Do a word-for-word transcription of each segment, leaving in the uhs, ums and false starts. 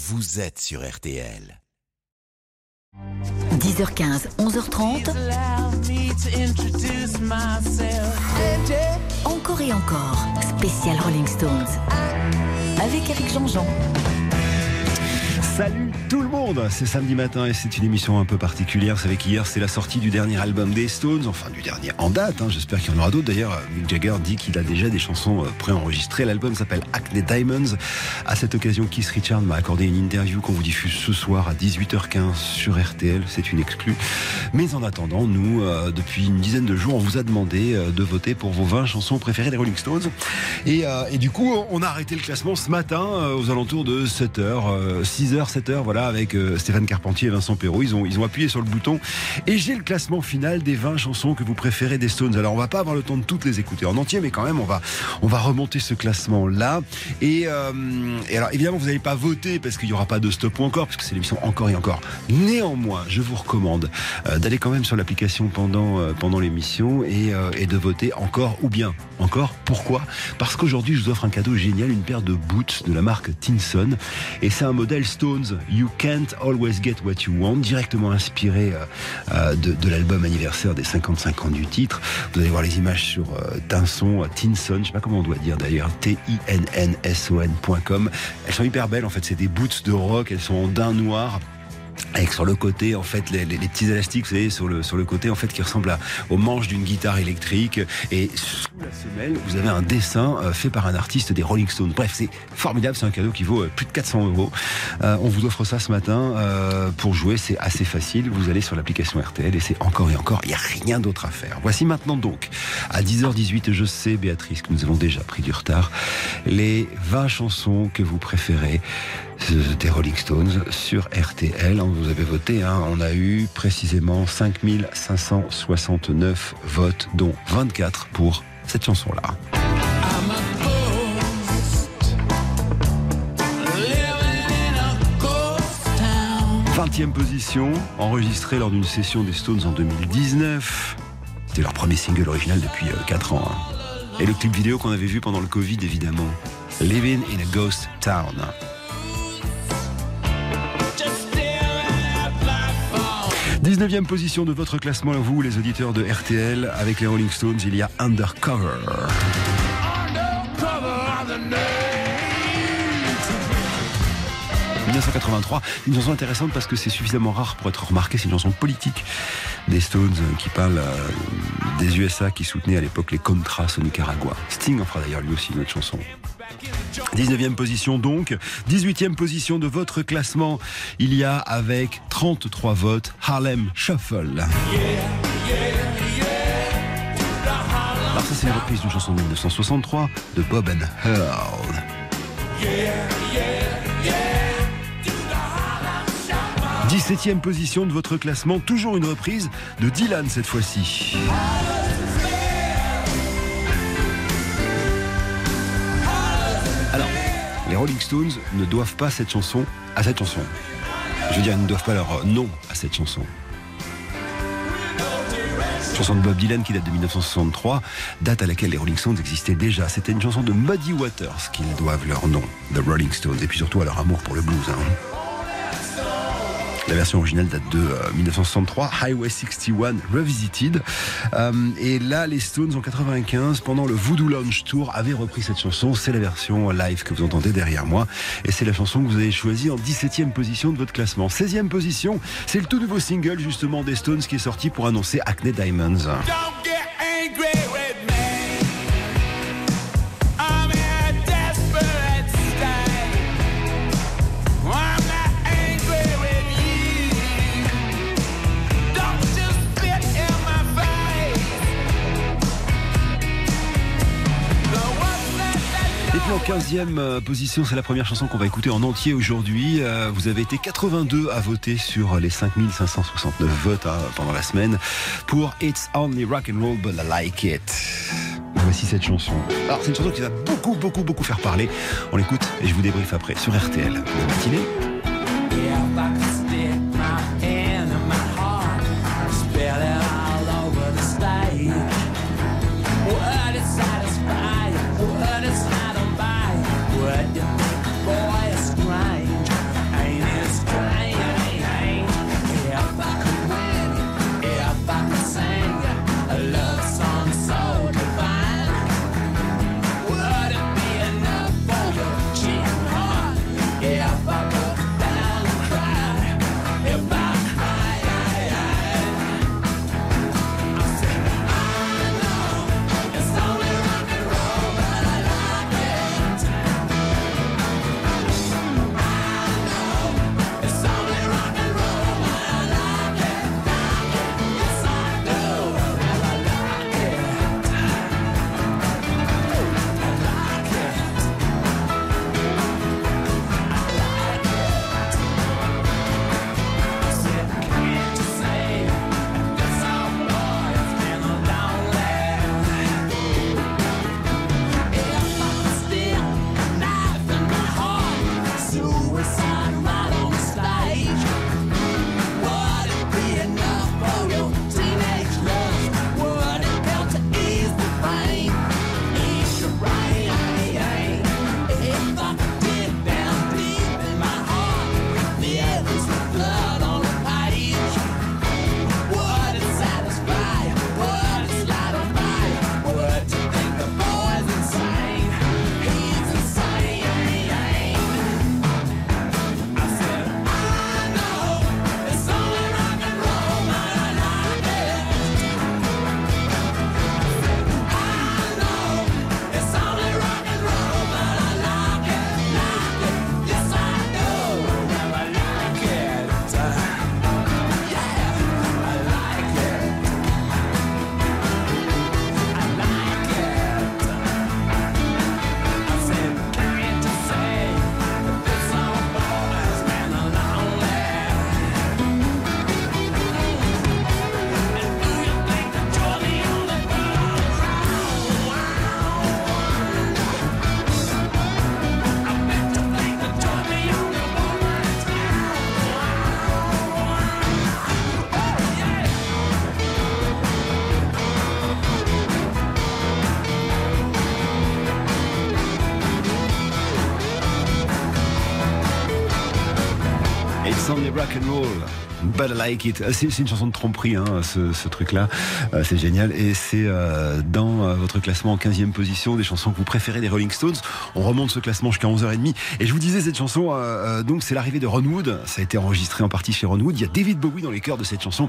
Vous êtes sur R T L. dix heures quinze, onze heures trente. Encore et encore, spécial Rolling Stones. Avec Eric Jean-Jean. Salut tout le monde, c'est samedi matin et c'est une émission un peu particulière. Vous savez qu'hier c'est la sortie du dernier album des Stones, enfin du dernier en date, hein. J'espère qu'il y en aura d'autres. D'ailleurs, Mick Jagger dit qu'il a déjà des chansons préenregistrées. L'album s'appelle Hackney Diamonds. À cette occasion, Keith Richards m'a accordé une interview qu'on vous diffuse ce soir à dix-huit heures quinze sur R T L, c'est une exclue. Mais en attendant, nous, euh, depuis une dizaine de jours, on vous a demandé euh, de voter pour vos vingt chansons préférées des Rolling Stones. Et, euh, et du coup, on a arrêté le classement ce matin euh, aux alentours de sept heures, euh, six heures, sept heures, voilà, avec euh, Stéphane Carpentier et Vincent Perrault. Ils ont, ils ont appuyé sur le bouton et j'ai le classement final des vingt chansons que vous préférez des Stones. Alors on va pas avoir le temps de toutes les écouter en entier, mais quand même on va, on va remonter ce classement là et, euh, et alors évidemment vous n'allez pas voter parce qu'il n'y aura pas de stop ou encore, puisque c'est l'émission encore et encore. Néanmoins, je vous recommande euh, d'aller quand même sur l'application pendant, euh, pendant l'émission et, euh, et de voter encore ou bien encore. Pourquoi ? Parce qu'aujourd'hui je vous offre un cadeau génial, une paire de boots de la marque Tinson, et c'est un modèle Stone You Can't Always Get What You Want, directement inspiré euh, de, de l'album anniversaire des cinquante-cinq ans du titre. Vous allez voir les images sur euh, Tinson, Tinson, je ne sais pas comment on doit dire d'ailleurs, T I N N S O N point com. Elles sont hyper belles en fait, c'est des boots de rock, elles sont en daim noir, avec sur le côté en fait les, les, les petits élastiques, vous savez, sur le sur le côté en fait qui ressemble à, aux manches d'une guitare électrique, et sous la semelle vous avez un dessin euh, fait par un artiste des Rolling Stones. Bref, c'est formidable, c'est un cadeau qui vaut euh, plus de quatre cents euros. Euh, on vous offre ça ce matin. Euh, pour jouer, c'est assez facile, vous allez sur l'application R T L et c'est encore et encore, il n'y a rien d'autre à faire. Voici maintenant donc à dix heures dix-huit, je sais Béatrice que nous avons déjà pris du retard, les vingt chansons que vous préférez des Rolling Stones sur R T L. Vous avez voté, hein. On a eu précisément cinq mille cinq cent soixante-neuf votes, dont vingt-quatre pour cette chanson-là. vingtième position, enregistrée lors d'une session des Stones en deux mille dix-neuf. C'était leur premier single original depuis quatre ans. Hein. Et le clip vidéo qu'on avait vu pendant le Covid, évidemment. Living in a Ghost Town. dix-neuvième position de votre classement à vous, les auditeurs de R T L. Avec les Rolling Stones, il y a Undercover. mille neuf cent quatre-vingt-trois, une chanson intéressante parce que c'est suffisamment rare pour être remarquée. C'est une chanson politique des Stones qui parle euh, des U S A qui soutenaient à l'époque les Contras au Nicaragua. Sting en fera d'ailleurs lui aussi une autre chanson. dix-neuvième position donc. dix-huitième position de votre classement, il y a avec trente-trois votes, Harlem Shuffle. Yeah, yeah, yeah. Alors ça c'est une reprise d'une chanson de mille neuf cent soixante-trois de Bob and Earl. Yeah, yeah, yeah. dix-septième position de votre classement, toujours une reprise de Dylan cette fois-ci. Alors, les Rolling Stones ne doivent pas cette chanson à cette chanson. Je veux dire, ils ne doivent pas leur nom à cette chanson. Chanson de Bob Dylan qui date de mille neuf cent soixante-trois, date à laquelle les Rolling Stones existaient déjà. C'était une chanson de Muddy Waters qu'ils doivent leur nom, The Rolling Stones, et puis surtout à leur amour pour le blues. Hein. La version originale date de euh, mille neuf cent soixante-trois, Highway soixante et un Revisited. Euh, et là, les Stones en quatre-vingt-quinze, pendant le Voodoo Lounge Tour, avaient repris cette chanson. C'est la version live que vous entendez derrière moi. Et c'est la chanson que vous avez choisie en dix-septième position de votre classement. seizième position, c'est le tout nouveau single justement des Stones qui est sorti pour annoncer Hackney Diamonds. En quinzième position, c'est la première chanson qu'on va écouter en entier aujourd'hui. Euh, vous avez été quatre-vingt-deux à voter sur les cinq mille cinq cent soixante-neuf votes hein, pendant la semaine pour It's Only Rock and Roll But I Like It. Voici cette chanson. Alors c'est une chanson qui va beaucoup, beaucoup, beaucoup faire parler. On l'écoute et je vous débriefe après sur R T L. Bonne matinée. What do you think, boy, is strange? But I like it. C'est, c'est une chanson de tromperie, hein, ce, ce truc-là. Euh, c'est génial. Et c'est euh, dans euh, votre classement en quinzième position des chansons que vous préférez des Rolling Stones. On remonte ce classement jusqu'à onze heures trente. Et je vous disais, cette chanson, euh, donc, c'est l'arrivée de Ron Wood. Ça a été enregistré en partie chez Ron Wood. Il y a David Bowie dans les chœurs de cette chanson.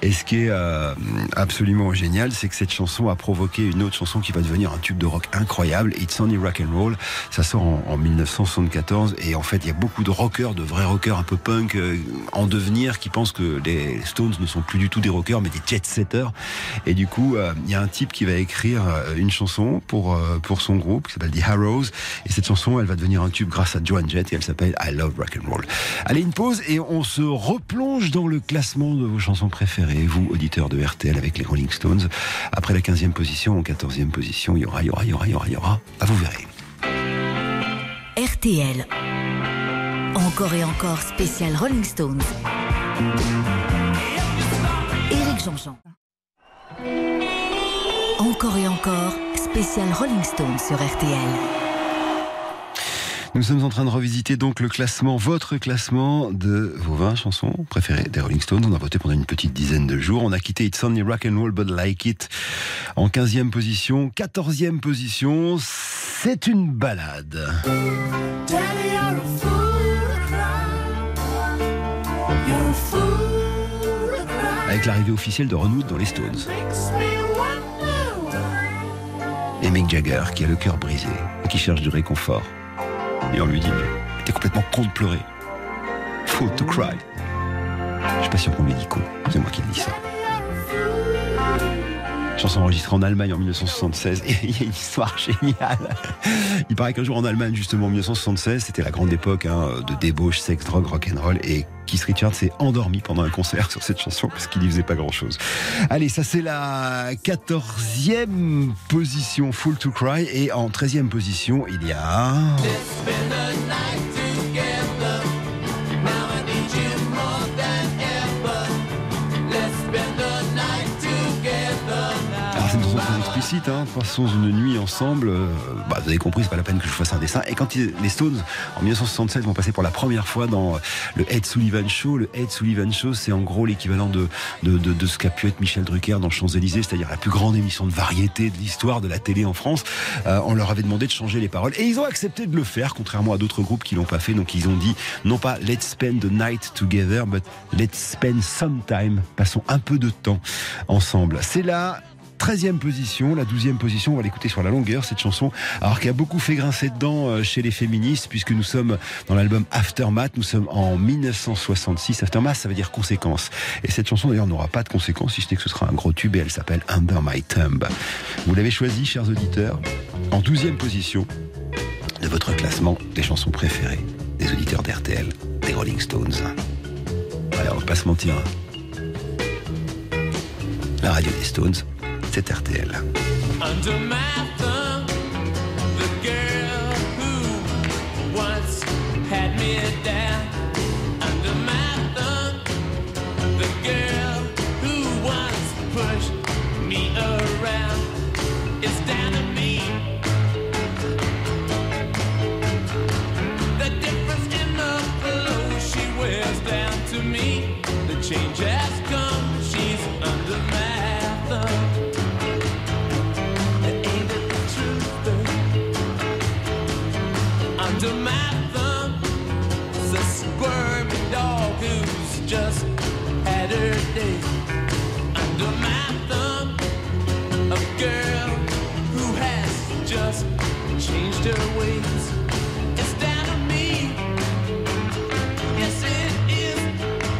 Et ce qui est euh, absolument génial, c'est que cette chanson a provoqué une autre chanson qui va devenir un tube de rock incroyable. It's Only Rock and Roll. Ça sort en, en mille neuf cent soixante-quatorze. Et en fait, il y a beaucoup de rockers, de vrais rockers un peu punk euh, en devenir, qui pensent que les Stones ne sont plus du tout des rockers mais des jet-setters. Et du coup, il euh, y a un type qui va écrire une chanson pour, euh, pour son groupe qui s'appelle The Harrows. Et cette chanson, elle va devenir un tube grâce à Joan Jett et elle s'appelle I Love Rock'n'Roll. Allez, une pause et on se replonge dans le classement de vos chansons préférées, vous, auditeurs de R T L, avec les Rolling Stones. Après la quinzième position, en quatorzième position, il y aura, il y aura, il y aura, il y aura, il y aura. Ah, vous verrez. R T L. Encore et encore spécial Rolling Stones. Éric Jean-Jean. Encore et encore, spécial Rolling Stone sur R T L. Nous sommes en train de revisiter donc le classement, votre classement de vos vingt chansons préférées des Rolling Stones. On a voté pendant une petite dizaine de jours. On a quitté It's Only Rock and Roll But Like It en quinzième position. quatorzième position, c'est une balade. Avec l'arrivée officielle de Ron Wood dans les Stones. Et Mick Jagger qui a le cœur brisé et qui cherche du réconfort. Et on lui dit, t'es complètement con de pleurer. Fool to cry. Je sais pas si on lui dit con, c'est moi qui lui dis ça. Chanson enregistrée en Allemagne en mille neuf cent soixante-seize. Et il y a une histoire géniale. Il paraît qu'un jour en Allemagne, justement en mille neuf cent soixante-seize, c'était la grande époque hein, de débauche, sexe, drogue, rock'n'roll. Et Keith Richards s'est endormi pendant un concert sur cette chanson parce qu'il n'y faisait pas grand chose. Allez, ça c'est la quatorzième position, Fool to Cry. Et en treizième position, il y a... explicite, hein, passons une nuit ensemble, euh, bah, vous avez compris, c'est pas la peine que je vous fasse un dessin. Et quand ils, les Stones, en mille neuf cent soixante-sept, vont passer pour la première fois dans le Ed Sullivan Show, le Ed Sullivan Show, c'est en gros l'équivalent de, de, de, de ce qu'a pu être Michel Drucker dans Champs-Élysées, c'est-à-dire la plus grande émission de variété de l'histoire de la télé en France. Euh, on leur avait demandé de changer les paroles et ils ont accepté de le faire, contrairement à d'autres groupes qui l'ont pas fait. Donc ils ont dit, non pas let's spend the night together, but let's spend some time, passons un peu de temps ensemble. C'est là... treizième position, la douzième position, on va l'écouter sur la longueur cette chanson, alors qui a beaucoup fait grincer de dents chez les féministes, puisque nous sommes dans l'album Aftermath, nous sommes en mille neuf cent soixante-six, Aftermath ça veut dire conséquence, et cette chanson d'ailleurs n'aura pas de conséquence, si ce n'est que ce sera un gros tube, et elle s'appelle Under My Thumb. Vous l'avez choisi, chers auditeurs, en douzième position de votre classement des chansons préférées des auditeurs d'R T L, des Rolling Stones. Alors on va pas se mentir, la radio des Stones, c'est R T L. Under my thumb, the girl who once had me down under my thumb. The girl who once pushed me around is down to me. The difference in the blow she wears down to me. The change has come, she's under my thumb. Under my thumb is a squirmy dog who's just had her day. Under my thumb, a girl who has just changed her ways. It's down to me. Yes, it is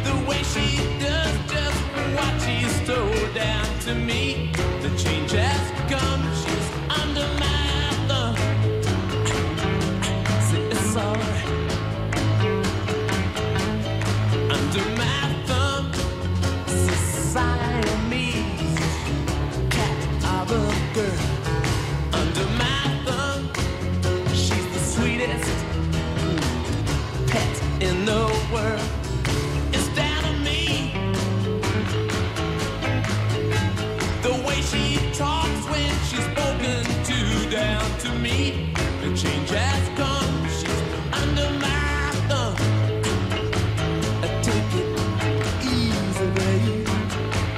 the way she does just what she's told down to me. The change has come. She's under my thumb. Under my thumb, it's a Siamese cat of a girl. Under my thumb, she's the sweetest pet in the world. It's down to me. The way she talks when she's spoken to, down to me. The change has come. She's under my thumb.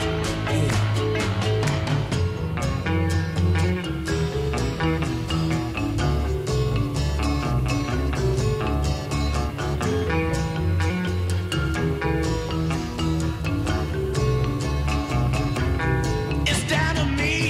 Under my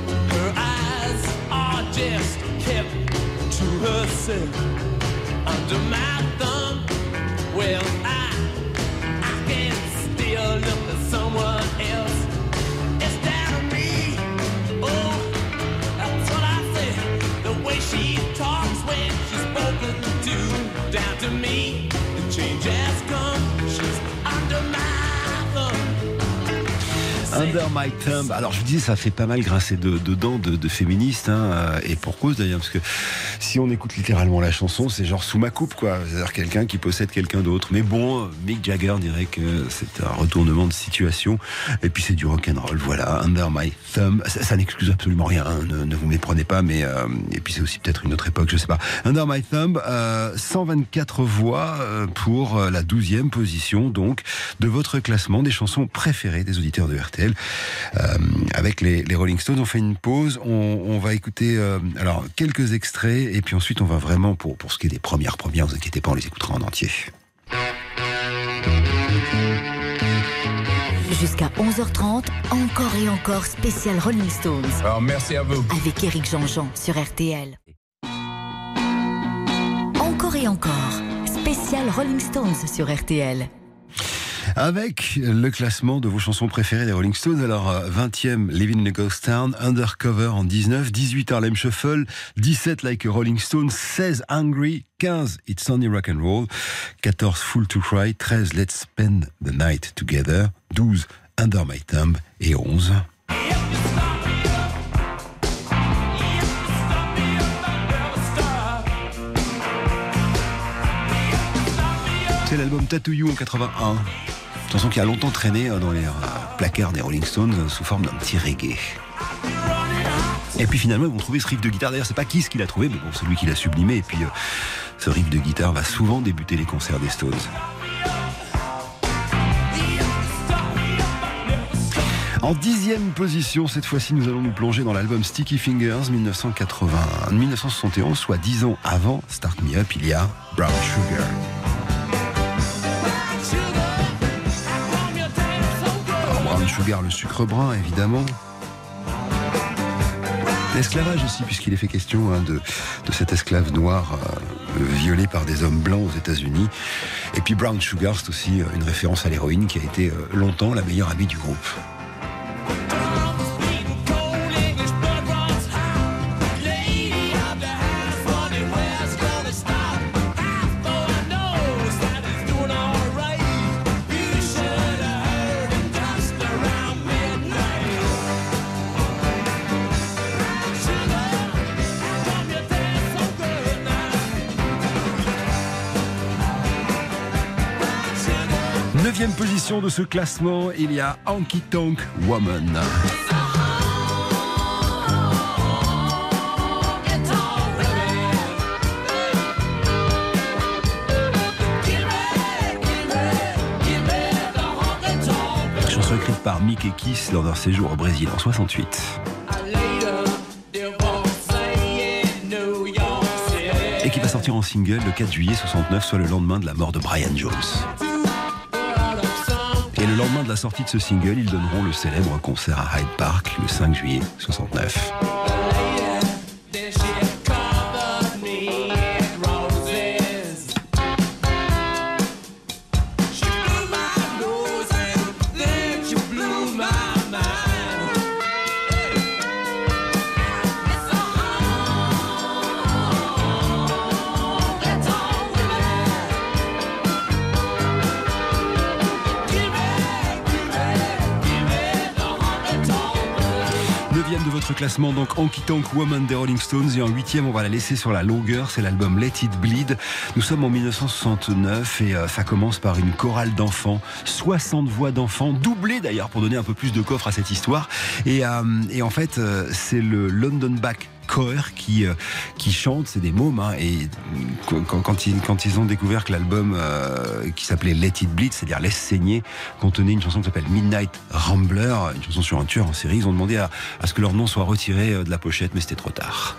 thumb, her eyes are just kept to herself. Under my thumb, well, I, I can still look at someone else. It's down to me. Oh, that's what I said. The way she talks when she's spoken to, down to me. The change has come. She's under my thumb. Under my thumb. Alors je vous dis, ça fait pas mal grincer de, de dents de, de féministes, hein, et pour cause d'ailleurs, parce que si on écoute littéralement la chanson, c'est genre sous ma coupe, quoi. C'est-à-dire quelqu'un qui possède quelqu'un d'autre. Mais bon, Mick Jagger dirait que c'est un retournement de situation. Et puis c'est du rock'n'roll, voilà. Under my thumb. Ça, ça n'excuse absolument rien, hein. Ne, ne vous méprenez pas, mais euh, et puis c'est aussi peut-être une autre époque, je sais pas. Under my thumb, euh, cent vingt-quatre voix pour la douzième position, donc, de votre classement des chansons préférées des auditeurs de R T L. Euh, avec les, les Rolling Stones. On fait une pause, on, on va écouter euh, alors quelques extraits, et puis ensuite on va vraiment pour, pour ce qui est des premières premières, vous inquiétez pas, on les écoutera en entier. Jusqu'à onze heures trente, encore et encore spécial Rolling Stones. Alors merci à vous. Avec Éric Jean-Jean sur R T L. Encore et encore spécial Rolling Stones sur R T L. Avec le classement de vos chansons préférées des Rolling Stones. Alors, vingtième, Living in a Ghost Town, Undercover en dix-neuf, dix-huit, Harlem Shuffle, dix-sept, Like a Rolling Stone, seize, Angry, quinze, It's Only Rock'n'Roll, quatorze, Fool to Cry, treize, Let's Spend the Night Together, douze, Under My Thumb et onze. C'est l'album Tattoo You en quatre-vingt-un. Chanson qui a longtemps traîné dans les placards des Rolling Stones sous forme d'un petit reggae. Et puis finalement, ils vont trouver ce riff de guitare. D'ailleurs, c'est pas Kiss qui l'a trouvé, mais bon, c'est lui qui l'a sublimé. Et puis, ce riff de guitare va souvent débuter les concerts des Stones. En dixième position, cette fois-ci, nous allons nous plonger dans l'album Sticky Fingers mille neuf cent quatre-vingt-un mille neuf cent soixante et onze, soit dix ans avant Start Me Up, il y a Brown Sugar. Sugar, le sucre brun, évidemment. L'esclavage aussi, puisqu'il est fait question hein, de, de cet esclave noir euh, violé par des hommes blancs aux États-Unis. Et puis Brown Sugar, c'est aussi une référence à l'héroïne qui a été euh, longtemps la meilleure amie du groupe. neuvième position de ce classement, il y a Honky Tonk Woman. Chanson écrite par Mick et Kiss lors d'un séjour au Brésil en soixante-huit. Et qui va sortir en single le quatre juillet soixante-neuf, soit le lendemain de la mort de Brian Jones. Et le lendemain de la sortie de ce single, ils donneront le célèbre concert à Hyde Park le cinq juillet soixante-neuf. De votre classement, donc Honky Tonk Woman des Rolling Stones, et en huitième on va la laisser sur la longueur, c'est l'album Let It Bleed. Nous sommes en mille neuf cent soixante-neuf et euh, ça commence par une chorale d'enfants, soixante voix d'enfants, doublées d'ailleurs pour donner un peu plus de coffre à cette histoire, et, euh, et en fait euh, c'est le London Back Choir qui, euh, qui chante, c'est des mômes, hein, et quand, quand, ils, quand ils ont découvert que l'album euh, qui s'appelait Let It Bleed, c'est-à-dire Laisse saigner, contenait une chanson qui s'appelle Midnight Rambler, une chanson sur un tueur en série, ils ont demandé à, à ce que leur nom soit retiré de la pochette, mais c'était trop tard.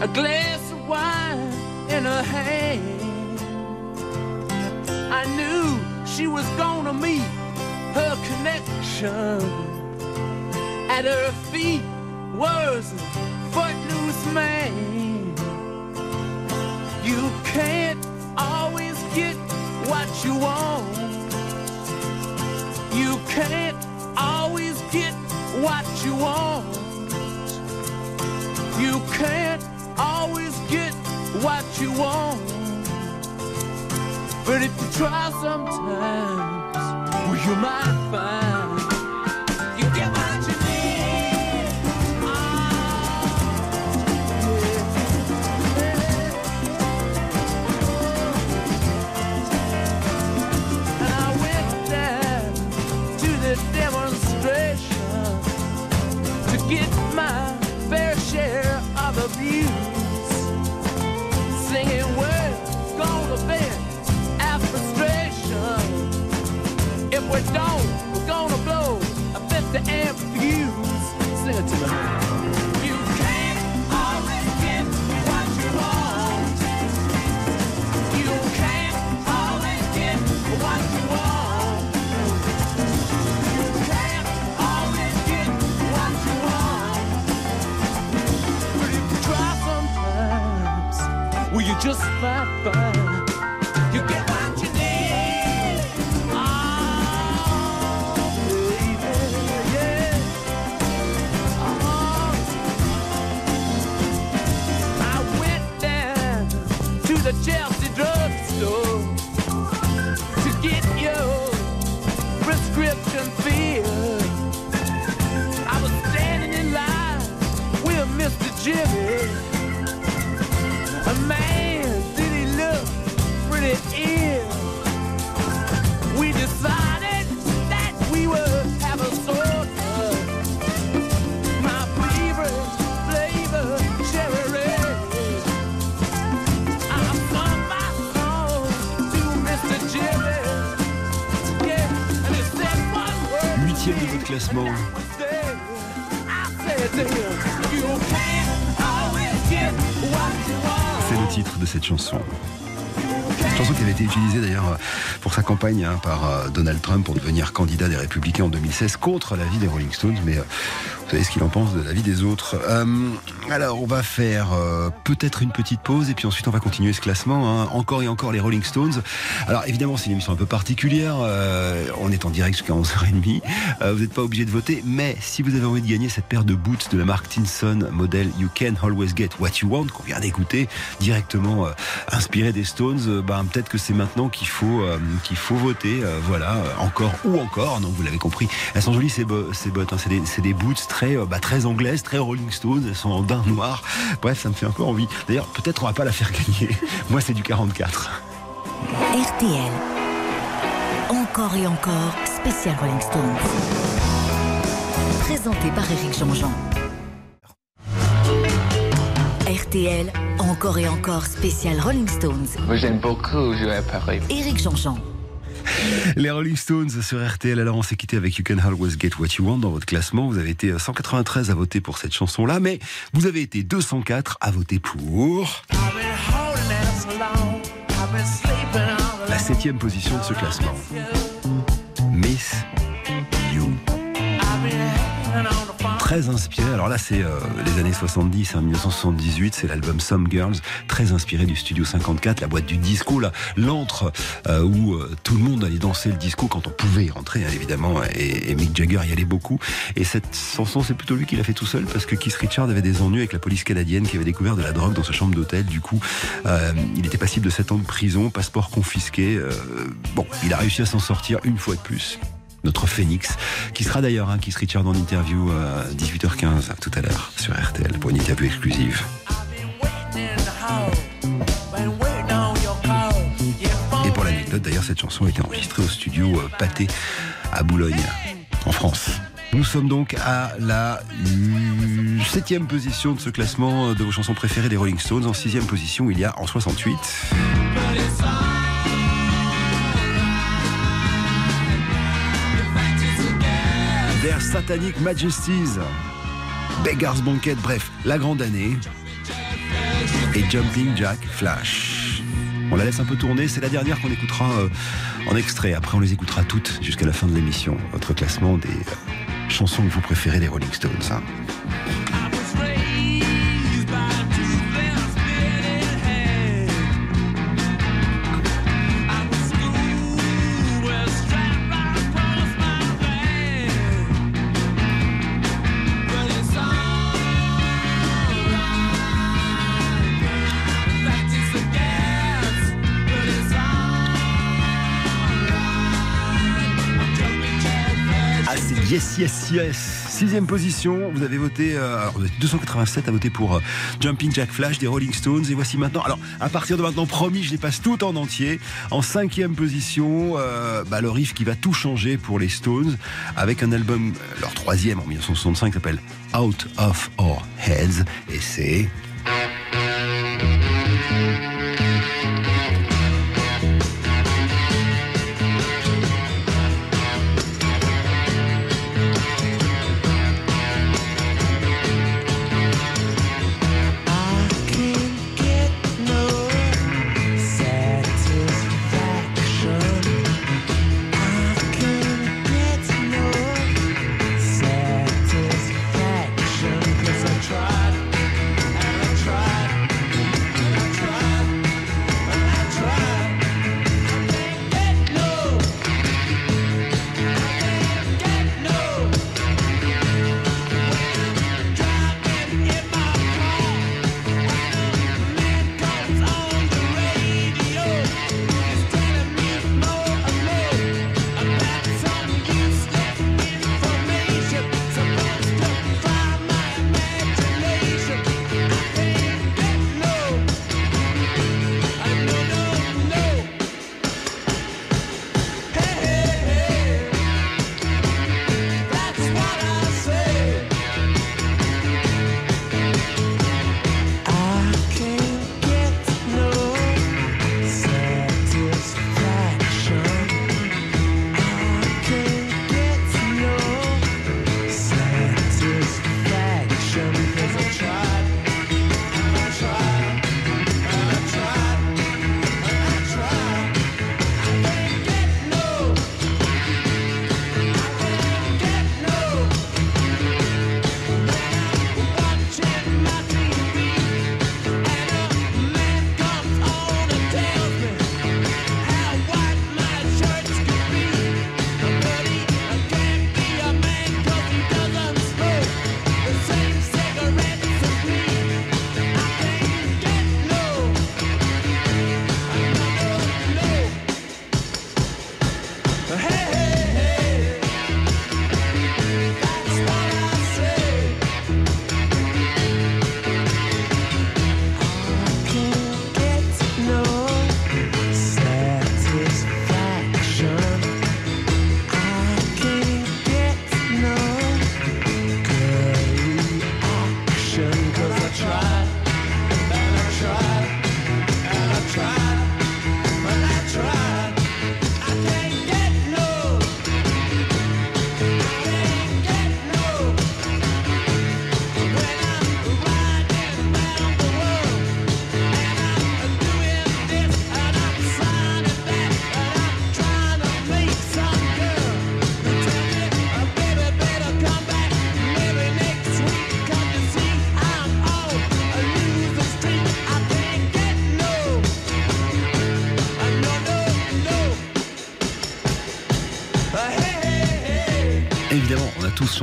A glass of wine in her hand, I knew she was gonna meet her connection. At her feet was a footloose man. You can't always get what you want. You can't always get what you want. You can't always get what you want, but if you try sometimes, well, you might find you get what you need. Oh. And I went down to the demonstration to get my fair share of abuse, singing words gonna vent our frustration. If we don't, we're gonna blow a fifty amp fuse. Sing it to me. You can't always get what you want. You can't always get what you want. You can't always get what you want. Will you just fight, fight? You get what you need. Oh, yeah, yeah. Oh. I went down to the Chelsea drugstore to get your prescription filled. I was standing in line with Mister Jimmy. A man reckless move. C'est le titre de cette chanson. Cette chanson qui avait été utilisée d'ailleurs pour sa campagne hein, par Donald Trump pour devenir candidat des Républicains en deux mille seize contre l'avis des Rolling Stones, mais euh, vous savez ce qu'il en pense de l'avis des autres. Euh, alors on va faire euh, peut-être une petite pause et puis ensuite on va continuer ce classement, hein. Encore et encore les Rolling Stones. Alors évidemment c'est une émission un peu particulière, euh, on est en direct jusqu'à onze heures trente, euh, vous n'êtes pas obligé de voter, mais si vous avez envie de gagner cette paire de boots de la marque Tinson modèle You Can Always Get What You Want qu'on vient d'écouter, directement euh, inspiré des Stones, euh, bah, peut-être que c'est maintenant qu'il faut, euh, qu'il faut voter, euh, voilà, euh, encore ou encore, donc vous l'avez compris, elles sont jolies ces, bo- ces bottes, hein, c'est, des, c'est des boots très, euh, bah, très anglaises, très Rolling Stones, elles sont en daim noir, bref ça me fait un peu envie, d'ailleurs peut-être on va pas la faire gagner, moi c'est du quarante-quatre. R T L, encore et encore, spécial Rolling Stones, présenté par Éric Jean-Jean. R T L, encore et encore spécial Rolling Stones. Moi j'aime beaucoup jouer à Paris. Éric Jean-Jean. Les Rolling Stones sur R T L. Alors on s'est quitté avec You Can Always Get What You Want dans votre classement. Vous avez été cent quatre-vingt-treize à voter pour cette chanson-là, mais vous avez été deux cent quatre à voter pour la septième position de ce classement. Miss You. Très inspiré, alors là c'est euh, les années soixante-dix, hein, dix-neuf cent soixante-dix-huit, c'est l'album Some Girls, très inspiré du Studio cinquante-quatre, la boîte du disco, là, l'antre euh, où euh, tout le monde allait danser le disco quand on pouvait y rentrer, hein, évidemment, et, et Mick Jagger y allait beaucoup. Et cette chanson, c'est plutôt lui qui l'a fait tout seul, parce que Keith Richards avait des ennuis avec la police canadienne qui avait découvert de la drogue dans sa chambre d'hôtel. Du coup, euh, il était passible de sept ans de prison, passeport confisqué. Euh, bon, il a réussi à s'en sortir une fois de plus. Notre phénix, qui sera d'ailleurs hein, Keith Richards en interview à dix-huit heures quinze tout à l'heure sur R T L pour une interview exclusive. Et pour l'anecdote, d'ailleurs, cette chanson a été enregistrée au studio Pathé à Boulogne, en France. Nous sommes donc à la septième position de ce classement de vos chansons préférées des Rolling Stones. En sixième position, il y a en soixante-huit... Their Satanic Majesties, Beggar's Banquet, bref, la grande année et Jumping Jack Flash. On la laisse un peu tourner, c'est la dernière qu'on écoutera euh, en extrait. Après, on les écoutera toutes jusqu'à la fin de l'émission. Votre classement des euh, chansons que vous préférez des Rolling Stones. Hein. Yes, yes, yes. Sixième position, vous avez voté, euh, deux cent quatre-vingt-sept à voter pour euh, Jumping Jack Flash des Rolling Stones. Et voici maintenant, alors à partir de maintenant, promis, je les passe toutes en entier. En cinquième position, euh, bah, le riff qui va tout changer pour les Stones avec un album, leur troisième en dix-neuf cent soixante-cinq, qui s'appelle Out of Our Heads. Et c'est...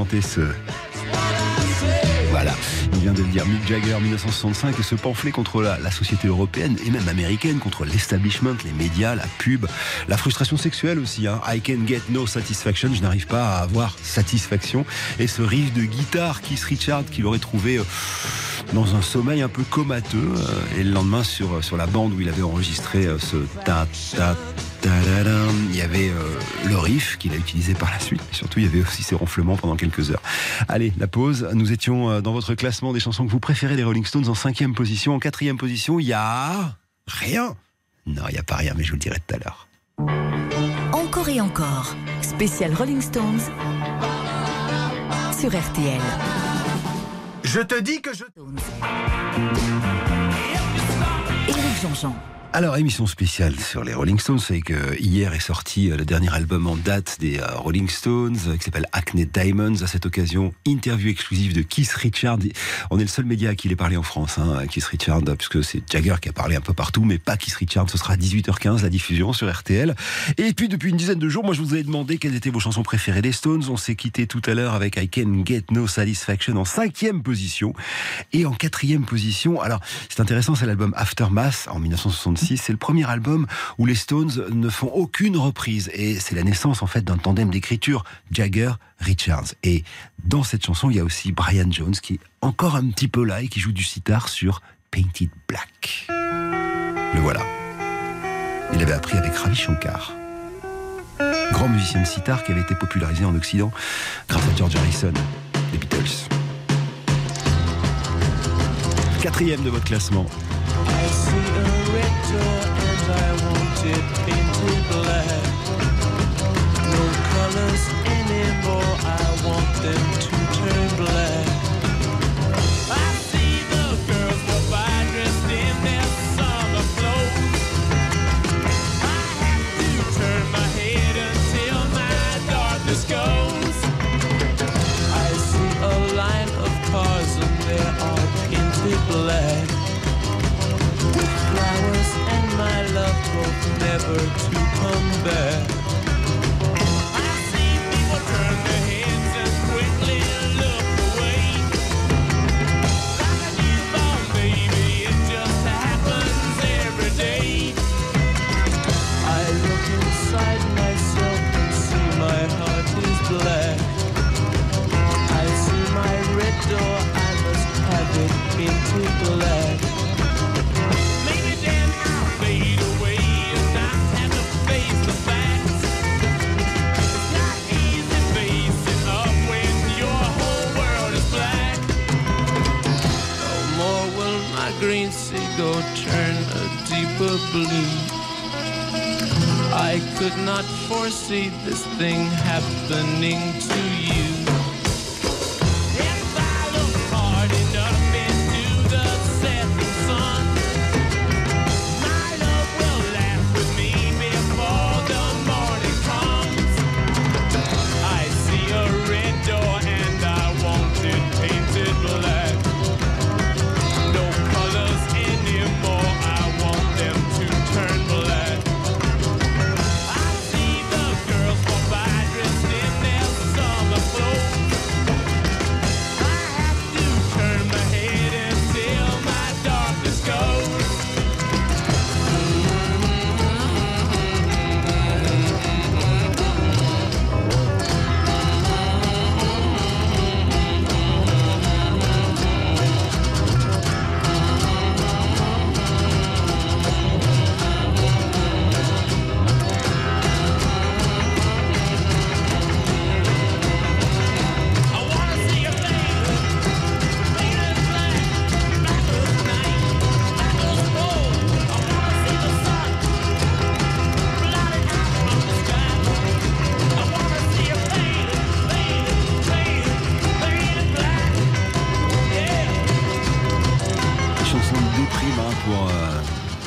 chanter ce... Voilà, il vient de le dire, Mick Jagger, mille neuf cent soixante-cinq, et ce pamphlet contre la, la société européenne et même américaine, contre l'establishment, les médias, la pub, la frustration sexuelle aussi, hein. I can get no satisfaction, je n'arrive pas à avoir satisfaction. Et ce riff de guitare, Keith Richards, qu'il aurait trouvé euh, dans un sommeil un peu comateux, euh, et le lendemain sur, sur la bande où il avait enregistré euh, ce ta ta il y avait euh, le riff qu'il a utilisé par la suite, mais surtout il y avait aussi ses ronflements pendant quelques heures. Allez, la pause. Nous étions euh, dans votre classement des chansons que vous préférez des Rolling Stones en cinquième position. En quatrième position, il y a rien. Non, il n'y a pas rien, mais je vous le dirai tout à l'heure. Encore et encore, spécial Rolling Stones sur R T L. Je te dis que je... Éric Jean-Jean. Alors, émission spéciale sur les Rolling Stones. Vous savez que hier est sorti le dernier album en date des Rolling Stones, qui s'appelle Hackney Diamonds. À cette occasion, interview exclusive de Keith Richards. On est le seul média à qui il est parlé en France, hein, Keith Richards, puisque c'est Jagger qui a parlé un peu partout, mais pas Keith Richards. Ce sera à dix-huit heures quinze, la diffusion sur R T L. Et puis, depuis une dizaine de jours, moi, je vous avais demandé quelles étaient vos chansons préférées des Stones. On s'est quitté tout à l'heure avec I Can Get No Satisfaction en cinquième position. Et en quatrième position, alors, c'est intéressant, c'est l'album Aftermath en mille neuf cent soixante-six. C'est le premier album où les Stones ne font aucune reprise. Et c'est la naissance, en fait, d'un tandem d'écriture, Jagger-Richards. Et dans cette chanson, il y a aussi Brian Jones, qui est encore un petit peu là et qui joue du sitar sur Painted Black. Le voilà. Il avait appris avec Ravi Shankar, grand musicien de sitar qui avait été popularisé en Occident grâce à George Harrison, les Beatles. Quatrième de votre classement. And I want it painted black. No colors anymore, I want them to turn black. I see the girls go by dressed in their summer clothes. I have to turn my head until my darkness goes. I see a line of cars and they are painted black. And my love hope never to come back. I see people turn their heads and quickly look away. Like a newborn baby, it just happens every day. I look inside myself and see my heart is black. I see my red door, I must have it painted black. Green seagull turn a deeper blue. I could not foresee this thing happening to you. If I look hard enough into the setting sun, my love will laugh with me before the morning comes. I see a red door and I want it painted black.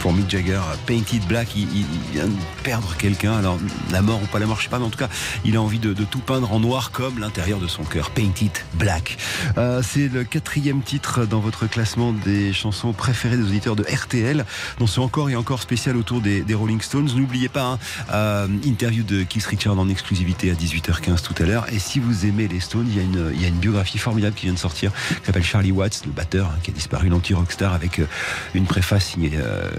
pour Mick Jagger, Painted Black, il, il, il vient de perdre quelqu'un, alors la mort ou pas la mort, je sais pas, mais en tout cas il a envie de, de tout peindre en noir comme l'intérieur de son cœur. Painted Black, euh, c'est le quatrième titre dans votre classement des chansons préférées des auditeurs de R T L, dans ce encore et encore spécial autour des, des Rolling Stones. N'oubliez pas, hein, euh, interview de Keith Richards en exclusivité à dix-huit heures quinze tout à l'heure, et si vous aimez les Stones, il y a une, il y a une biographie formidable qui vient de sortir qui s'appelle Charlie Watts, le batteur, hein, qui a disparu, l'anti-rockstar, avec euh, une préface signée euh,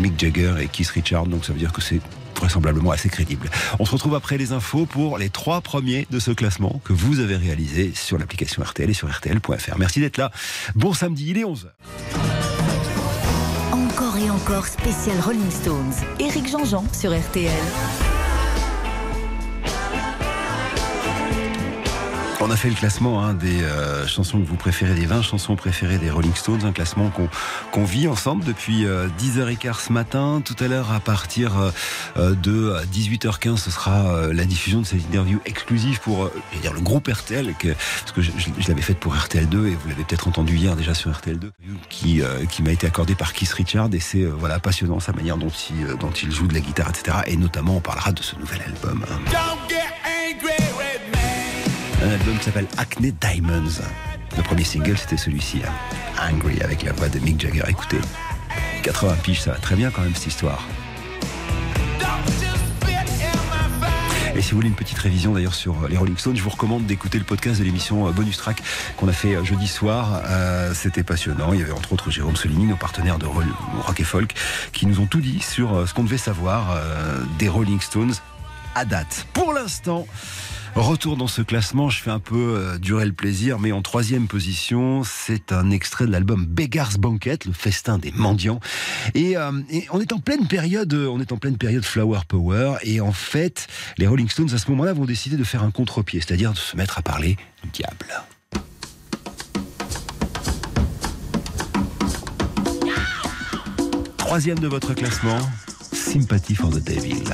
Mick Jagger et Keith Richards, donc ça veut dire que c'est vraisemblablement assez crédible. On se retrouve après les infos pour les trois premiers de ce classement que vous avez réalisé sur l'application R T L et sur R T L point F R. Merci d'être là. Bon samedi, il est onze heures. Encore et encore spécial Rolling Stones. Éric Jean-Jean sur R T L. On a fait le classement, hein, des euh, chansons que vous préférez, des vingt chansons préférées des Rolling Stones, un classement qu'on qu'on vit ensemble depuis euh, dix heures quinze ce matin. Tout à l'heure, à partir euh, de dix-huit heures quinze, ce sera euh, la diffusion de cette interview exclusive pour euh, je veux dire, le groupe R T L, que, parce que je, je, je l'avais faite pour R T L deux et vous l'avez peut-être entendu hier déjà sur R T L deux, qui euh, qui m'a été accordée par Keith Richards, et c'est euh, voilà, passionnant sa manière dont il, euh, dont il joue de la guitare, et cetera. Et notamment, on parlera de ce nouvel album. Un album qui s'appelle Acne Diamonds. Le premier single, c'était celui-ci, hein. Angry, avec la voix de Mick Jagger. Écoutez, quatre-vingts piges, ça va très bien quand même, cette histoire. Et si vous voulez une petite révision d'ailleurs sur les Rolling Stones, je vous recommande d'écouter le podcast de l'émission Bonus Track qu'on a fait jeudi soir. Euh, c'était passionnant. Il y avait entre autres Jérôme Soligny, nos partenaires de Rock et Folk, qui nous ont tout dit sur ce qu'on devait savoir euh, des Rolling Stones à date. Pour l'instant, retour dans ce classement, je fais un peu durer le plaisir, mais en troisième position, c'est un extrait de l'album Beggar's Banquet, le festin des mendiants. Et, euh, et on est en pleine période, on est en pleine période Flower Power, et en fait, les Rolling Stones à ce moment-là vont décider de faire un contre-pied, c'est-à-dire de se mettre à parler du diable. Troisième de votre classement, Sympathy for the Devil.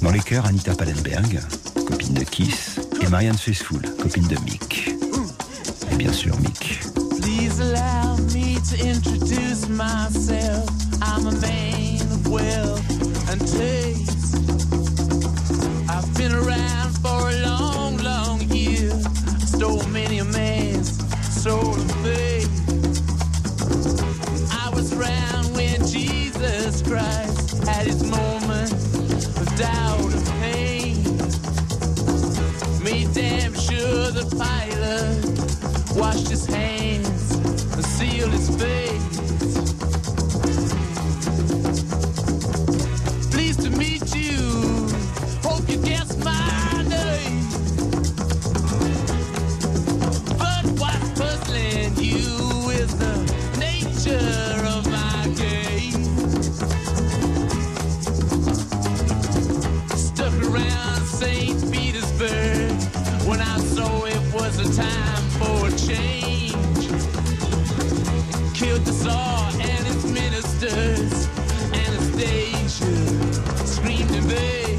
Dans les chœurs, Anita Pallenberg, copine de Kiss, et Marianne Faithfull, copine de Mick. Et bien sûr, Mick. Please allow me to introduce myself. I'm a man of wealth and taste. I've been around for a long, long year. Stole many a man's soul and faith. I was around when Jesus Christ had his moment. Doubt and pain made damn sure the pilot washed his hands and sealed his face. Pleased to meet you, hope you guessed my name, but what's puzzling you is the nature of my game. Around Saint Petersburg when I saw it was a time for a change. Killed the Tsar and his ministers. Anastasia screamed in vain.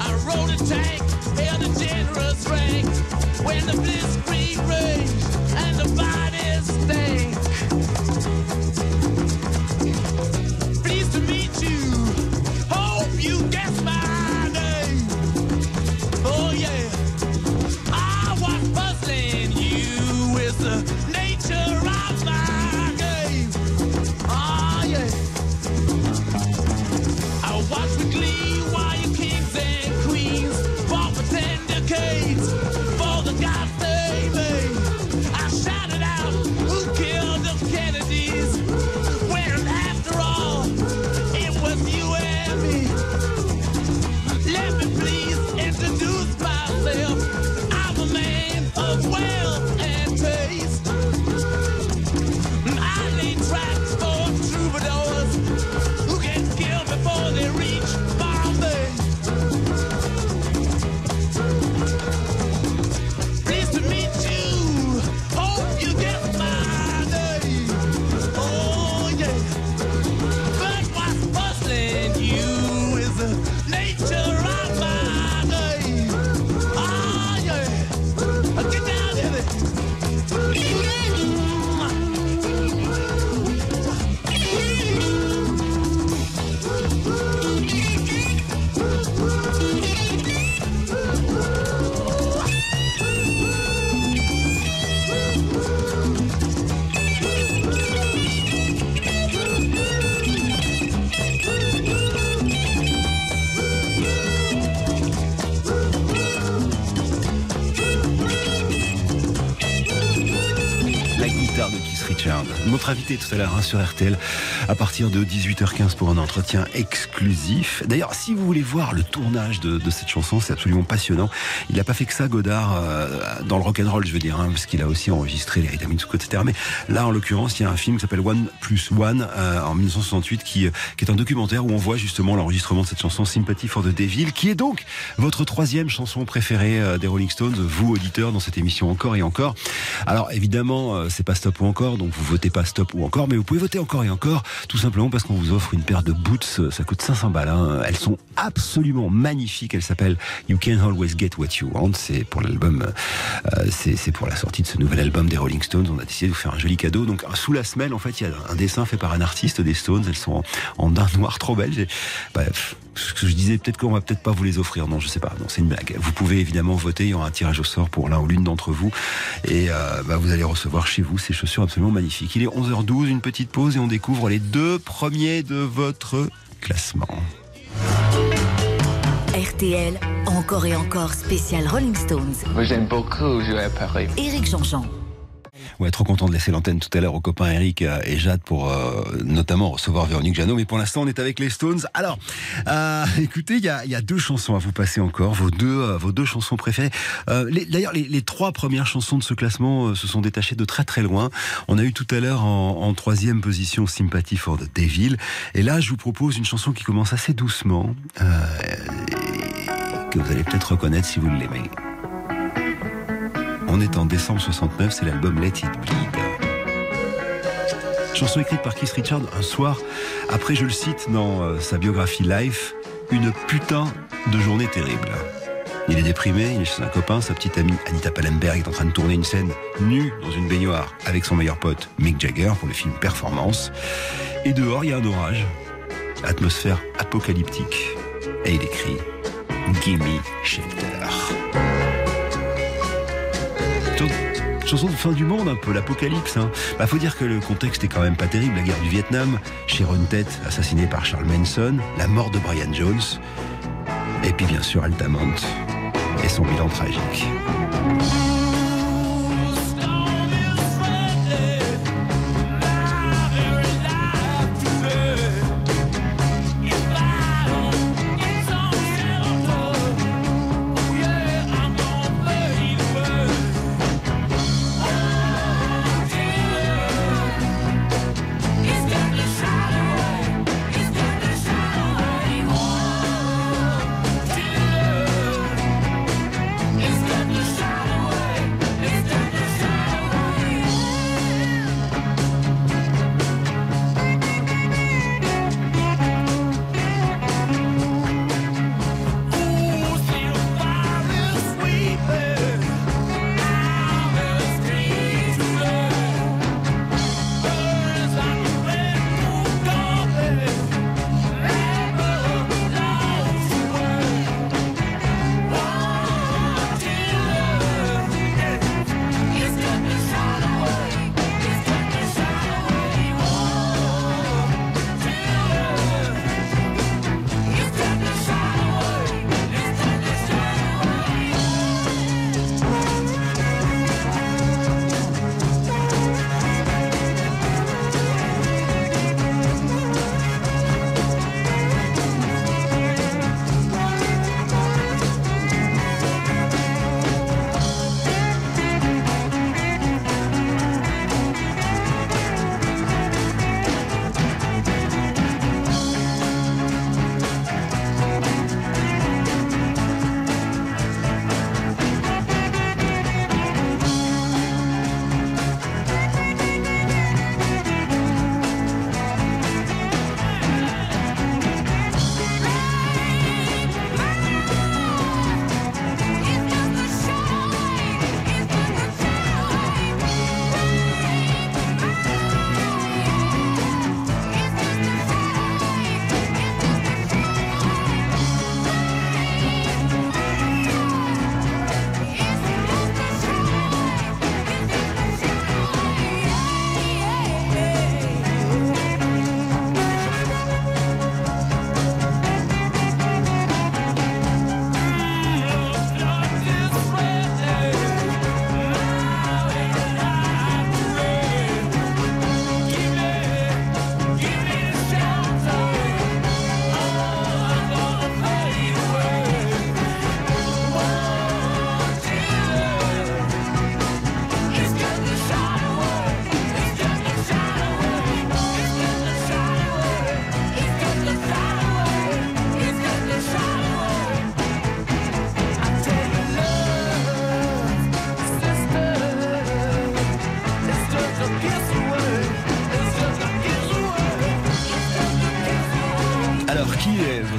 I rode a tank, held a generous rank when the blitzkrieg raged and the bodies stank. Pleased to meet you. You guess my name. Oh yeah. I was puzzling you with the nature of my game. Oh yeah. I watched with glee while you kings and queens fought with tender canes for the gods they made. Richard, notre invité tout à l'heure hein, sur R T L, à partir de dix-huit heures quinze pour un entretien exclusif. D'ailleurs, si vous voulez voir le tournage de, de cette chanson, c'est absolument passionnant. Il n'a pas fait que ça, Godard, euh, dans le rock'n'roll, je veux dire, hein, parce qu'il a aussi enregistré les Rhythm Squad, et cetera. Mais là, en l'occurrence, il y a un film qui s'appelle One Plus One, euh, en mille neuf cent soixante-huit, qui, qui est un documentaire où on voit justement l'enregistrement de cette chanson Sympathy for the Devil, qui est donc votre troisième chanson préférée euh, des Rolling Stones, vous, auditeurs, dans cette émission Encore et Encore. Alors, évidemment, euh, c'est pas Stop ou Encore, donc vous votez pas Stop ou Encore, mais vous pouvez voter Encore et Encore, tout simplement parce qu'on vous offre une paire de boots, ça coûte cinq cents balles, hein. Elles sont absolument magnifiques, elles s'appellent You Can Always Get What You Want, c'est pour l'album, euh, c'est, c'est pour la sortie de ce nouvel album des Rolling Stones, on a décidé de vous faire un joli cadeau, donc sous la semelle, en fait, il y a un dessin fait par un artiste des Stones, elles sont en, en daim noir, trop belles, bah, pff, ce que je disais, peut-être qu'on va peut-être pas vous les offrir, non, je sais pas, non, c'est une blague, vous pouvez évidemment voter, il y aura un tirage au sort pour l'un ou l'une d'entre vous, et euh, bah, vous allez recevoir chez vous ces chaussures absolument magnifiques. Il est onze heures douze, une petite pause et on découvre les deux premiers de votre classement. R T L, Encore et Encore, spécial Rolling Stones. Moi j'aime beaucoup jouer à Paris. Éric Jean-Jean. Ouais, trop content de laisser l'antenne tout à l'heure aux copains Eric et Jade pour euh, notamment recevoir Véronique Jeannot. Mais pour l'instant, on est avec les Stones. Alors, euh, écoutez, il y a, y a deux chansons à vous passer encore, vos deux, euh, vos deux chansons préférées. Euh, les, d'ailleurs, les, les trois premières chansons de ce classement euh, se sont détachées de très très loin. On a eu tout à l'heure en, en troisième position Sympathy for the Devil. Et là, je vous propose une chanson qui commence assez doucement, euh, que vous allez peut-être reconnaître si vous l'aimez. On est en décembre soixante-neuf, c'est l'album Let It Bleed. Chanson écrite par Keith Richards un soir, après je le cite dans euh, sa biographie Life, une putain de journée terrible. Il est déprimé, il est chez un copain, sa petite amie Anita Pallenberg est en train de tourner une scène nue dans une baignoire avec son meilleur pote Mick Jagger pour le film Performance. Et dehors, il y a un orage, atmosphère apocalyptique. Et il écrit « Gimme Shelter ». Chanson de fin du monde, un peu l'apocalypse. Hein. Bah, faut dire que le contexte est quand même pas terrible. La guerre du Vietnam, Sharon Tate assassinée par Charles Manson, la mort de Brian Jones, et puis bien sûr Altamont et son bilan tragique.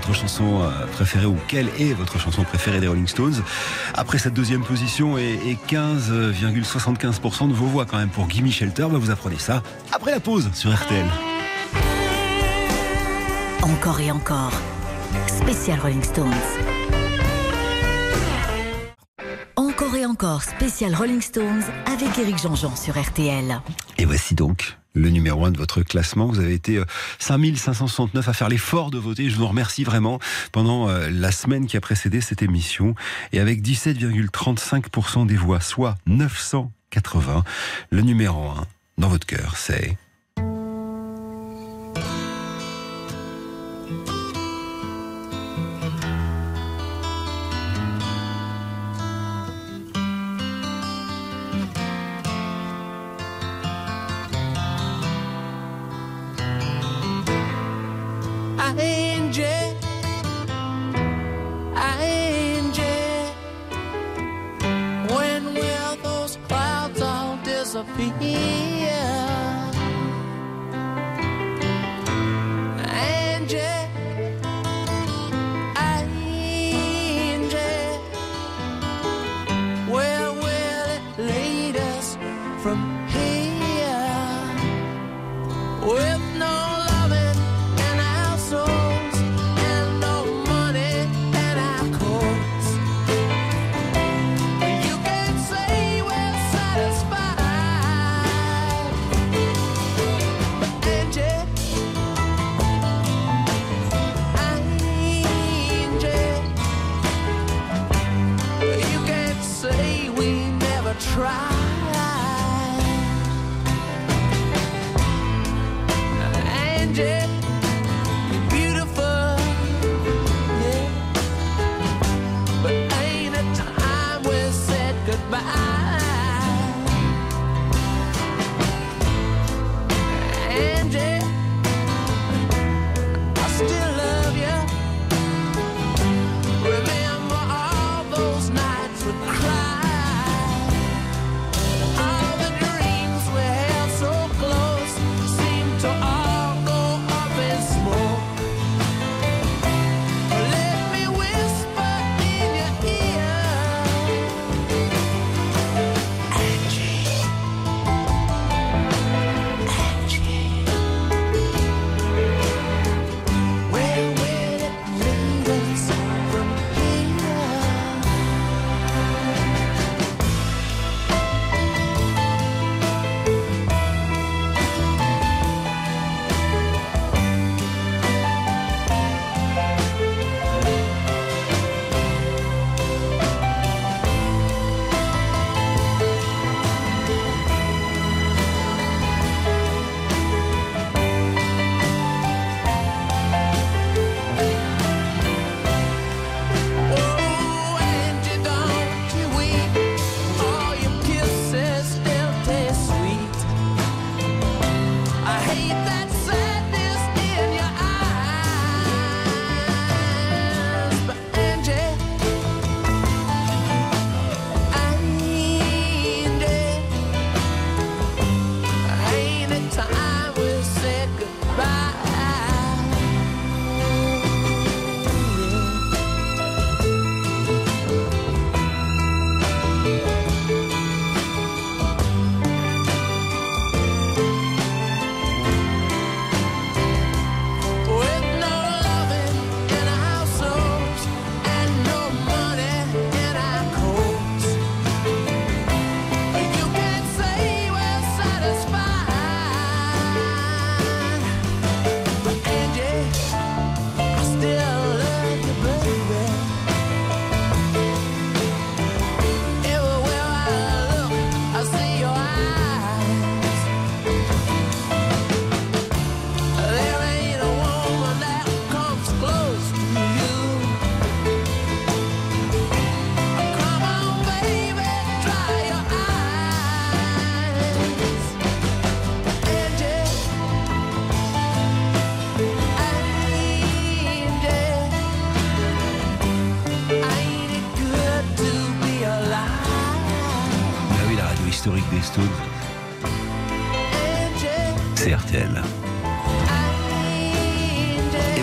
votre chanson préférée ou quelle est votre chanson préférée des Rolling Stones. Après cette deuxième position et quinze virgule soixante-quinze pour cent de vos voix quand même pour Gimme Shelter, bah vous apprenez ça après la pause sur R T L. Encore et encore, spécial Rolling Stones. Encore et encore, spécial Rolling Stones avec Éric Jean-Jean sur R T L. Et voici donc le numéro un de votre classement. Vous avez été cinq mille cinq cent soixante-neuf à faire l'effort de voter. Je vous en remercie vraiment pendant la semaine qui a précédé cette émission. Et avec dix-sept virgule trente-cinq pour cent des voix, soit neuf cent quatre-vingts, le numéro un dans votre cœur, c'est...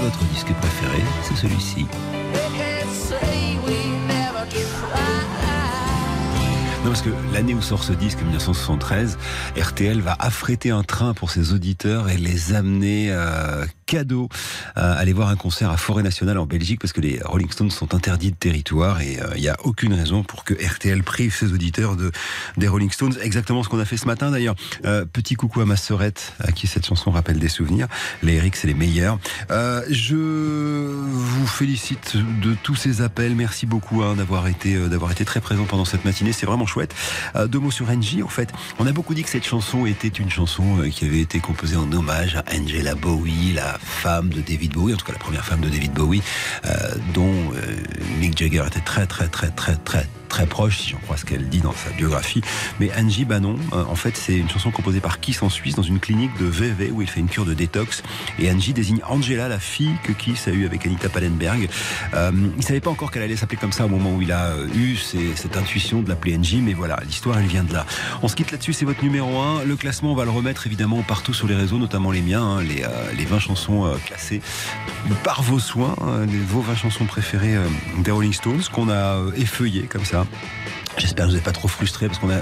votre disque préféré, c'est celui-ci. Non, parce que l'année où sort ce disque, mille neuf cent soixante-treize, R T L va affréter un train pour ses auditeurs et les amener euh, cadeau à aller voir un concert à Forêt Nationale en Belgique, parce que les Rolling Stones sont interdits de territoire et il euh, n'y a aucune raison pour que R T L prive ses auditeurs de, des Rolling Stones. Exactement ce qu'on a fait ce matin d'ailleurs. Euh, petit coucou à ma sœurette à qui cette chanson rappelle des souvenirs. Les Eric, c'est les meilleurs. Euh, je vous félicite de tous ces appels. Merci beaucoup hein, d'avoir été, euh, d'avoir été très présent pendant cette matinée. C'est vraiment chouette. Euh, deux mots sur Angie, en fait. On a beaucoup dit que cette chanson était une chanson euh, qui avait été composée en hommage à Angela Bowie, la femme de David Bowie, en tout cas la première femme de David Bowie, euh, dont euh, Mick Jagger était très, très, très, très, très, très proche, si j'en crois ce qu'elle dit dans sa biographie. Mais Angie, bah non. Euh, en fait, c'est une chanson composée par Kiss en Suisse, dans une clinique de Vevey où il fait une cure de détox. Et Angie désigne Angela, la fille que Kiss a eue avec Anita Pallenberg. Euh, il ne savait pas encore qu'elle allait s'appeler comme ça au moment où il a eu ses, cette intuition de l'appeler Angie. Mais voilà, l'histoire, elle vient de là. On se quitte là-dessus, c'est votre numéro un. Le classement, on va le remettre évidemment partout sur les réseaux, notamment les miens, hein, les, euh, les vingt chansons euh, classées par vos soins, euh, vos vingt chansons préférées euh, des Rolling Stones, qu'on a euh, effeuillées comme ça. J'espère que vous n'êtes pas trop frustrés, parce qu'on a,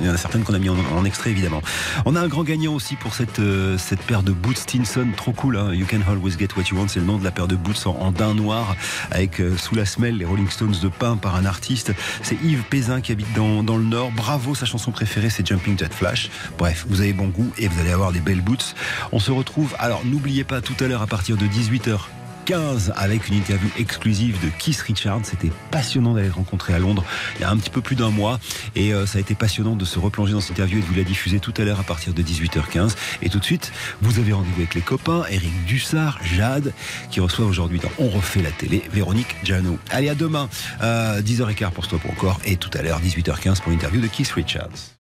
il y en a certaines qu'on a mis en, en extrait, évidemment. On a un grand gagnant aussi pour cette, euh, cette paire de boots Stinson, trop cool, hein. You Can Always Get What You Want, c'est le nom de la paire de boots en, en daim noir, avec euh, sous la semelle les Rolling Stones de pain par un artiste. C'est Yves Pézin qui habite dans, dans le Nord. Bravo, sa chanson préférée, c'est Jumping Jack Flash. Bref, vous avez bon goût et vous allez avoir des belles boots. On se retrouve, alors n'oubliez pas, tout à l'heure à partir de dix-huit heures quinze avec une interview exclusive de Keith Richards. C'était passionnant d'aller le rencontrer à Londres il y a un petit peu plus d'un mois, et euh, ça a été passionnant de se replonger dans cette interview et de vous la diffuser tout à l'heure à partir de dix-huit heures quinze. Et tout de suite, vous avez rendez-vous avec les copains Eric Dussart, Jade qui reçoit aujourd'hui dans On refait la télé Véronique Giano. Allez, à demain, euh, dix heures quinze pour Stop ou encore, et tout à l'heure dix-huit heures quinze pour l'interview de Keith Richards.